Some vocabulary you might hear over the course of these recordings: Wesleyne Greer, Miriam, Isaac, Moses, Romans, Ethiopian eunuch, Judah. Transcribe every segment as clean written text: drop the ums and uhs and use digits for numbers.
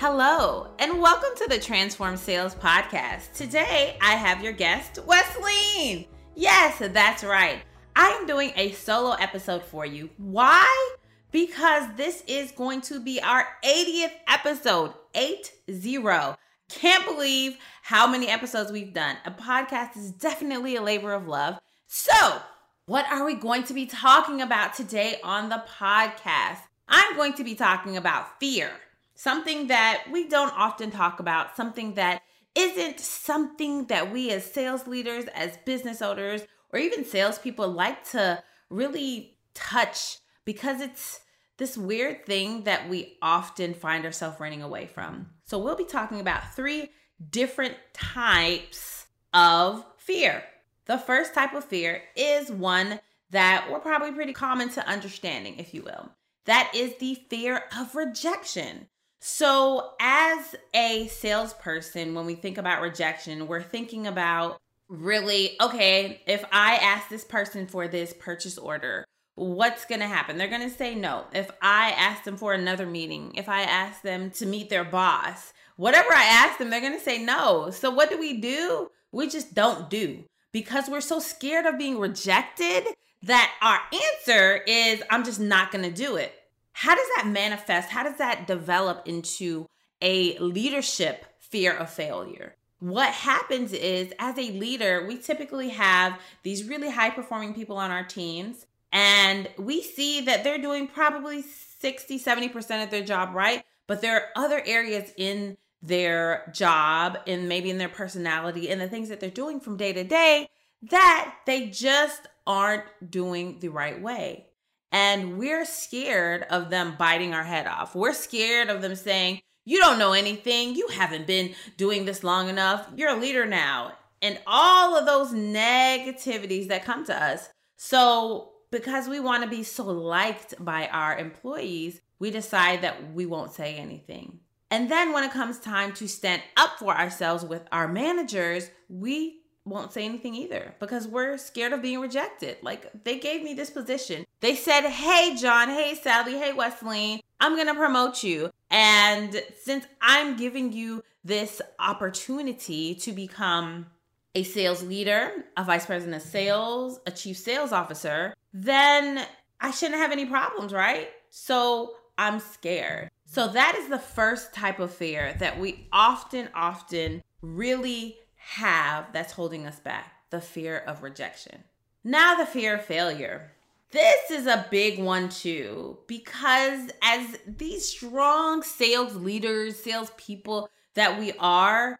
Hello, and welcome to the Transformed Sales Podcast. Today, I have your guest, Wesleyne. Yes, that's right. I am doing a solo episode for you. Why? Because this is going to be our 80th episode, 80. Can't believe how many episodes we've done. A podcast is definitely a labor of love. So, what are we going to be talking about today on the podcast? I'm going to be talking about fear. Something that we don't often talk about, something that isn't something that we as sales leaders, as business owners, or even salespeople like to really touch because it's this weird thing that we often find ourselves running away from. So we'll be talking about three different types of fear. The first type of fear is one that we're probably pretty common to understanding, if you will. That is the fear of rejection. So as a salesperson, when we think about rejection, we're thinking about really, okay, if I ask this person for this purchase order, what's going to happen? They're going to say no. If I ask them for another meeting, if I ask them to meet their boss, whatever I ask them, they're going to say no. So what do? We just don't do because we're so scared of being rejected that our answer is, I'm just not going to do it. How does that manifest? How does that develop into a leadership fear of failure? What happens is, as a leader, we typically have these really high-performing people on our teams, and we see that they're doing probably 60, 70% of their job right, but there are other areas in their job and maybe in their personality and the things that they're doing from day to day that they just aren't doing the right way. And we're scared of them biting our head off. We're scared of them saying, you don't know anything. You haven't been doing this long enough. You're a leader now. And all of those negativities that come to us. So because we want to be so liked by our employees, we decide that we won't say anything. And then when it comes time to stand up for ourselves with our managers, we won't say anything either because we're scared of being rejected. Like, they gave me this position. They said, hey, John, hey, Sally, hey, Wesleyne, I'm going to promote you. And since I'm giving you this opportunity to become a sales leader, a vice president of sales, a chief sales officer, then I shouldn't have any problems, right? So I'm scared. So that is the first type of fear that we often really have that's holding us back, the fear of rejection. Now the fear of failure. This is a big one too, because as these strong sales leaders, salespeople that we are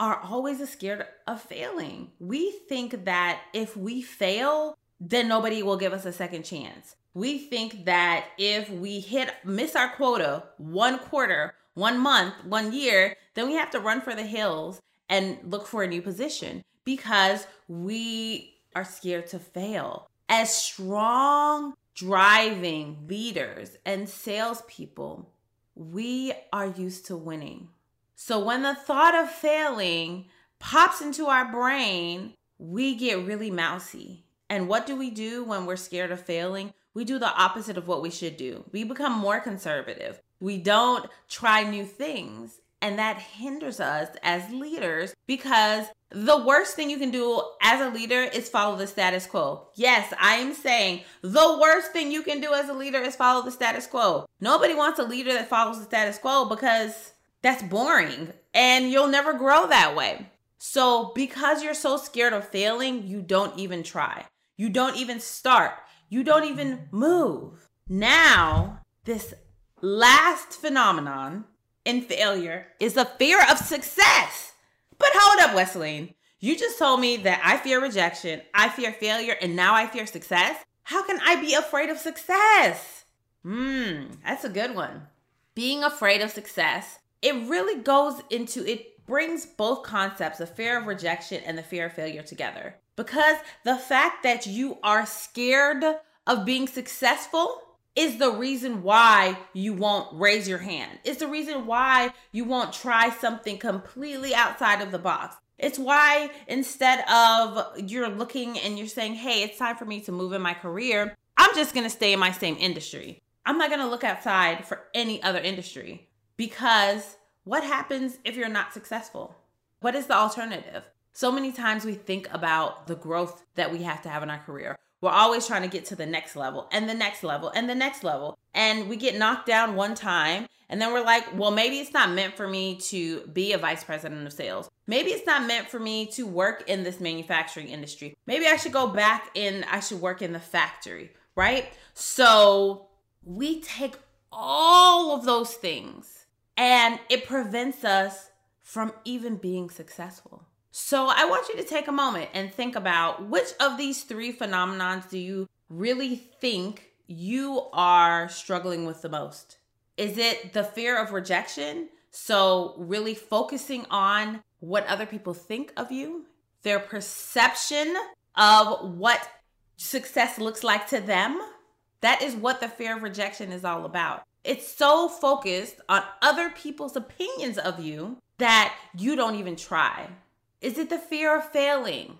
always scared of failing. We think that if we fail, then nobody will give us a second chance. We think that if we miss our quota one quarter, 1 month, 1 year, then we have to run for the hills and look for a new position because we are scared to fail. As strong driving leaders and salespeople, we are used to winning. So when the thought of failing pops into our brain, we get really mousy. And what do we do when we're scared of failing? We do the opposite of what we should do. We become more conservative. We don't try new things. And that hinders us as leaders because the worst thing you can do as a leader is follow the status quo. Yes, I am saying the worst thing you can do as a leader is follow the status quo. Nobody wants a leader that follows the status quo because that's boring and you'll never grow that way. So because you're so scared of failing, you don't even try. You don't even start. You don't even move. Now, this last phenomenon in failure is the fear of success. But hold up, Wesleyne. You just told me that I fear rejection, I fear failure, and now I fear success. How can I be afraid of success? That's a good one. Being afraid of success, it brings both concepts, the fear of rejection and the fear of failure together. Because the fact that you are scared of being successful is the reason why you won't raise your hand. It's the reason why you won't try something completely outside of the box. It's why instead of you're looking and you're saying, hey, it's time for me to move in my career, I'm just going to stay in my same industry. I'm not going to look outside for any other industry. Because what happens if you're not successful? What is the alternative? So many times we think about the growth that we have to have in our career. We're always trying to get to the next level and the next level and the next level. And we get knocked down one time and then we're like, well, maybe it's not meant for me to be a vice president of sales. Maybe it's not meant for me to work in this manufacturing industry. Maybe I should go back and I should work in the factory, right? So we take all of those things and it prevents us from even being successful. So I want you to take a moment and think about which of these three phenomenons do you really think you are struggling with the most? Is it the fear of rejection? So really focusing on what other people think of you, their perception of what success looks like to them. That is what the fear of rejection is all about. It's so focused on other people's opinions of you that you don't even try. Is it the fear of failing?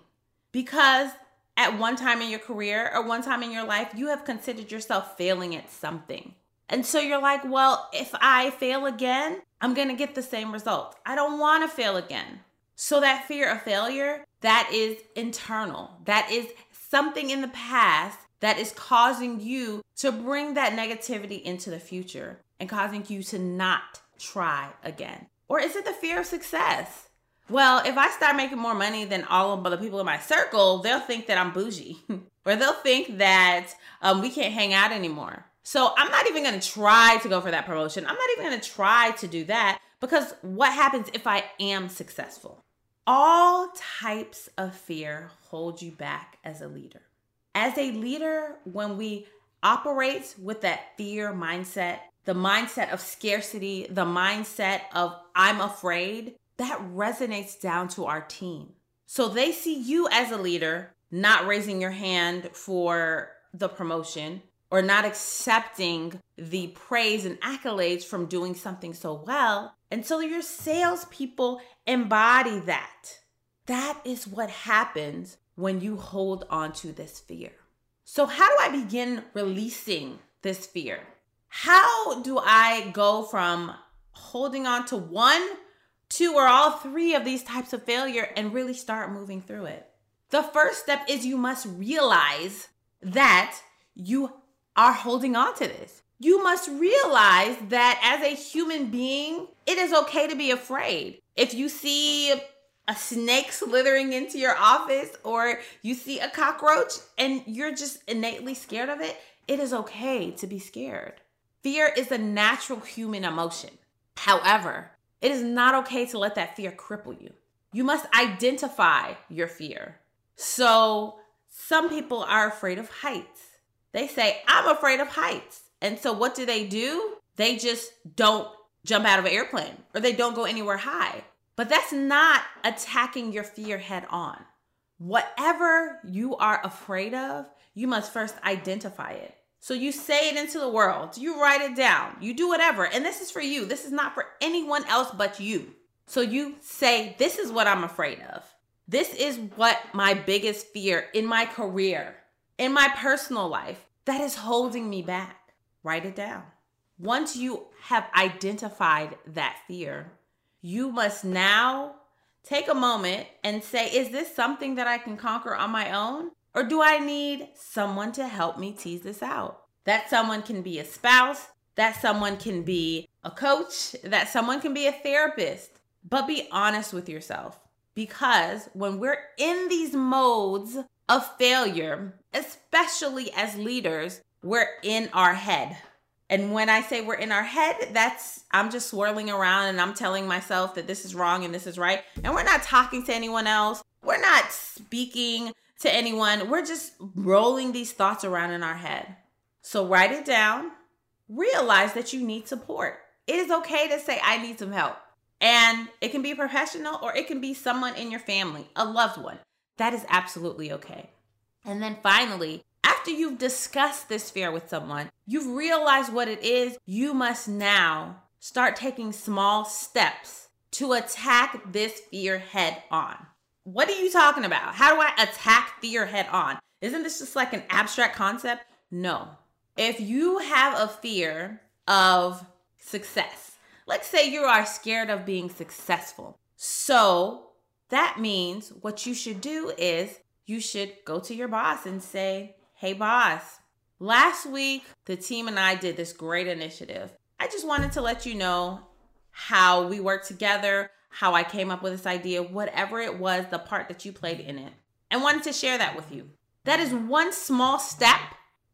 Because at one time in your career or one time in your life, you have considered yourself failing at something. And so you're like, well, if I fail again, I'm going to get the same result. I don't want to fail again. So that fear of failure, that is internal. That is something in the past that is causing you to bring that negativity into the future and causing you to not try again. Or is it the fear of success? Well, if I start making more money than all of the people in my circle, they'll think that I'm bougie or they'll think that we can't hang out anymore. So I'm not even going to try to go for that promotion. I'm not even going to try to do that because what happens if I am successful? All types of fear hold you back as a leader. As a leader, when we operate with that fear mindset, the mindset of scarcity, the mindset of I'm afraid, that resonates down to our team. So they see you as a leader not raising your hand for the promotion or not accepting the praise and accolades from doing something so well. And so your salespeople embody that. That is what happens when you hold on to this fear. So how do I begin releasing this fear? How do I go from holding on to one, two, or all three of these types of failure and really start moving through it? The first step is you must realize that you are holding on to this. You must realize that as a human being, it is okay to be afraid. If you see a snake slithering into your office or you see a cockroach and you're just innately scared of it, it is okay to be scared. Fear is a natural human emotion. However, it is not okay to let that fear cripple you. You must identify your fear. So some people are afraid of heights. They say, I'm afraid of heights. And so what do? They just don't jump out of an airplane or they don't go anywhere high. But that's not attacking your fear head on. Whatever you are afraid of, you must first identify it. So you say it into the world, you write it down, you do whatever. And this is for you. This is not for anyone else but you. So you say, this is what I'm afraid of. This is what my biggest fear in my career, in my personal life, that is holding me back. Write it down. Once you have identified that fear, you must now take a moment and say, is this something that I can conquer on my own? Or do I need someone to help me tease this out? That someone can be a spouse. That someone can be a coach. That someone can be a therapist. But be honest with yourself. Because when we're in these modes of failure, especially as leaders, we're in our head. And when I say we're in our head, I'm just swirling around and I'm telling myself that this is wrong and this is right. And we're not talking to anyone else. We're not speaking to anyone. We're just rolling these thoughts around in our head. So write it down. Realize that you need support. It is okay to say, I need some help. And it can be professional or it can be someone in your family, a loved one. That is absolutely okay. And then finally, after you've discussed this fear with someone, you've realized what it is, you must now start taking small steps to attack this fear head on. What are you talking about? How do I attack fear head on? Isn't this just like an abstract concept? No. If you have a fear of success, Let's say you are scared of being successful. So that means what you should do is you should go to your boss and say, hey boss, last week the team and I did this great initiative. I just wanted to let you know how we worked together, how I came up with this idea, whatever it was, the part that you played in it, and wanted to share that with you. That is one small step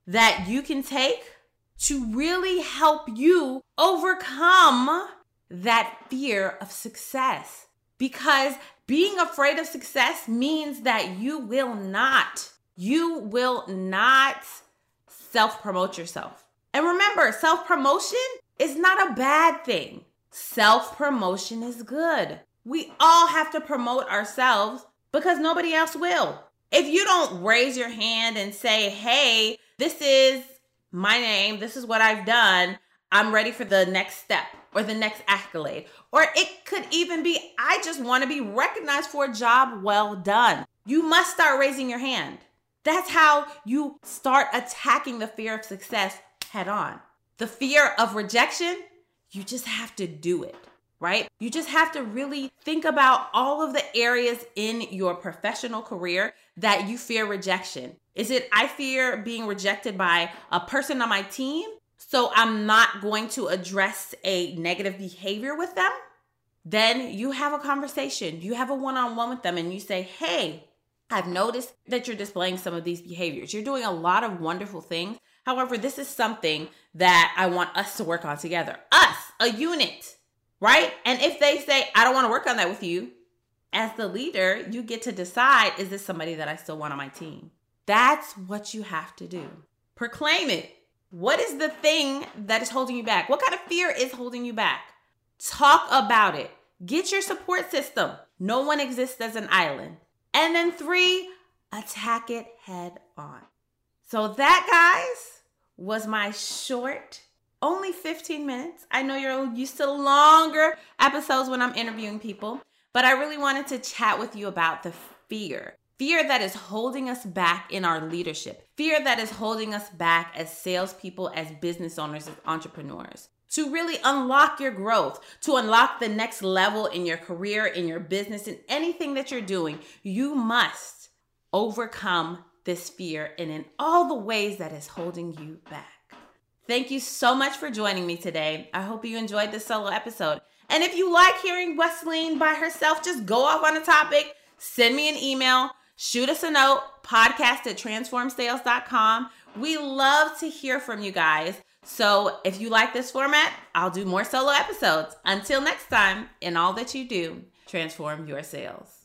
that you can take to really help you overcome that fear of success. Because being afraid of success means that you will not self-promote yourself. And remember, self-promotion is not a bad thing. Self-promotion is good. We all have to promote ourselves because nobody else will. If you don't raise your hand and say, hey, this is my name, this is what I've done, I'm ready for the next step or the next accolade. Or it could even be, I just want to be recognized for a job well done. You must start raising your hand. That's how you start attacking the fear of success head on. The fear of rejection, you just have to do it, right? You just have to really think about all of the areas in your professional career that you fear rejection. Is it, I fear being rejected by a person on my team, so I'm not going to address a negative behavior with them? Then you have a conversation. You have a one-on-one with them and you say, hey, I've noticed that you're displaying some of these behaviors. You're doing a lot of wonderful things. However, this is something that I want us to work on together. Us, a unit, right? And if they say, I don't want to work on that with you, as the leader, you get to decide, is this somebody that I still want on my team? That's what you have to do. Proclaim it. What is the thing that is holding you back? What kind of fear is holding you back? Talk about it. Get your support system. No one exists as an island. And then 3, attack it head on. So that, guys, was my short, only 15 minutes. I know you're used to longer episodes when I'm interviewing people, but I really wanted to chat with you about the fear. Fear that is holding us back in our leadership. Fear that is holding us back as salespeople, as business owners, as entrepreneurs. To really unlock your growth, to unlock the next level in your career, in your business, in anything that you're doing, you must overcome this fear and in all the ways that is holding you back. Thank you so much for joining me today. I hope you enjoyed this solo episode. And if you like hearing Wesleyne by herself, just go off on a topic, send me an email, shoot us a note, podcast@transformedsales.com. We love to hear from you guys. So if you like this format, I'll do more solo episodes. Until next time, in all that you do, transform your sales.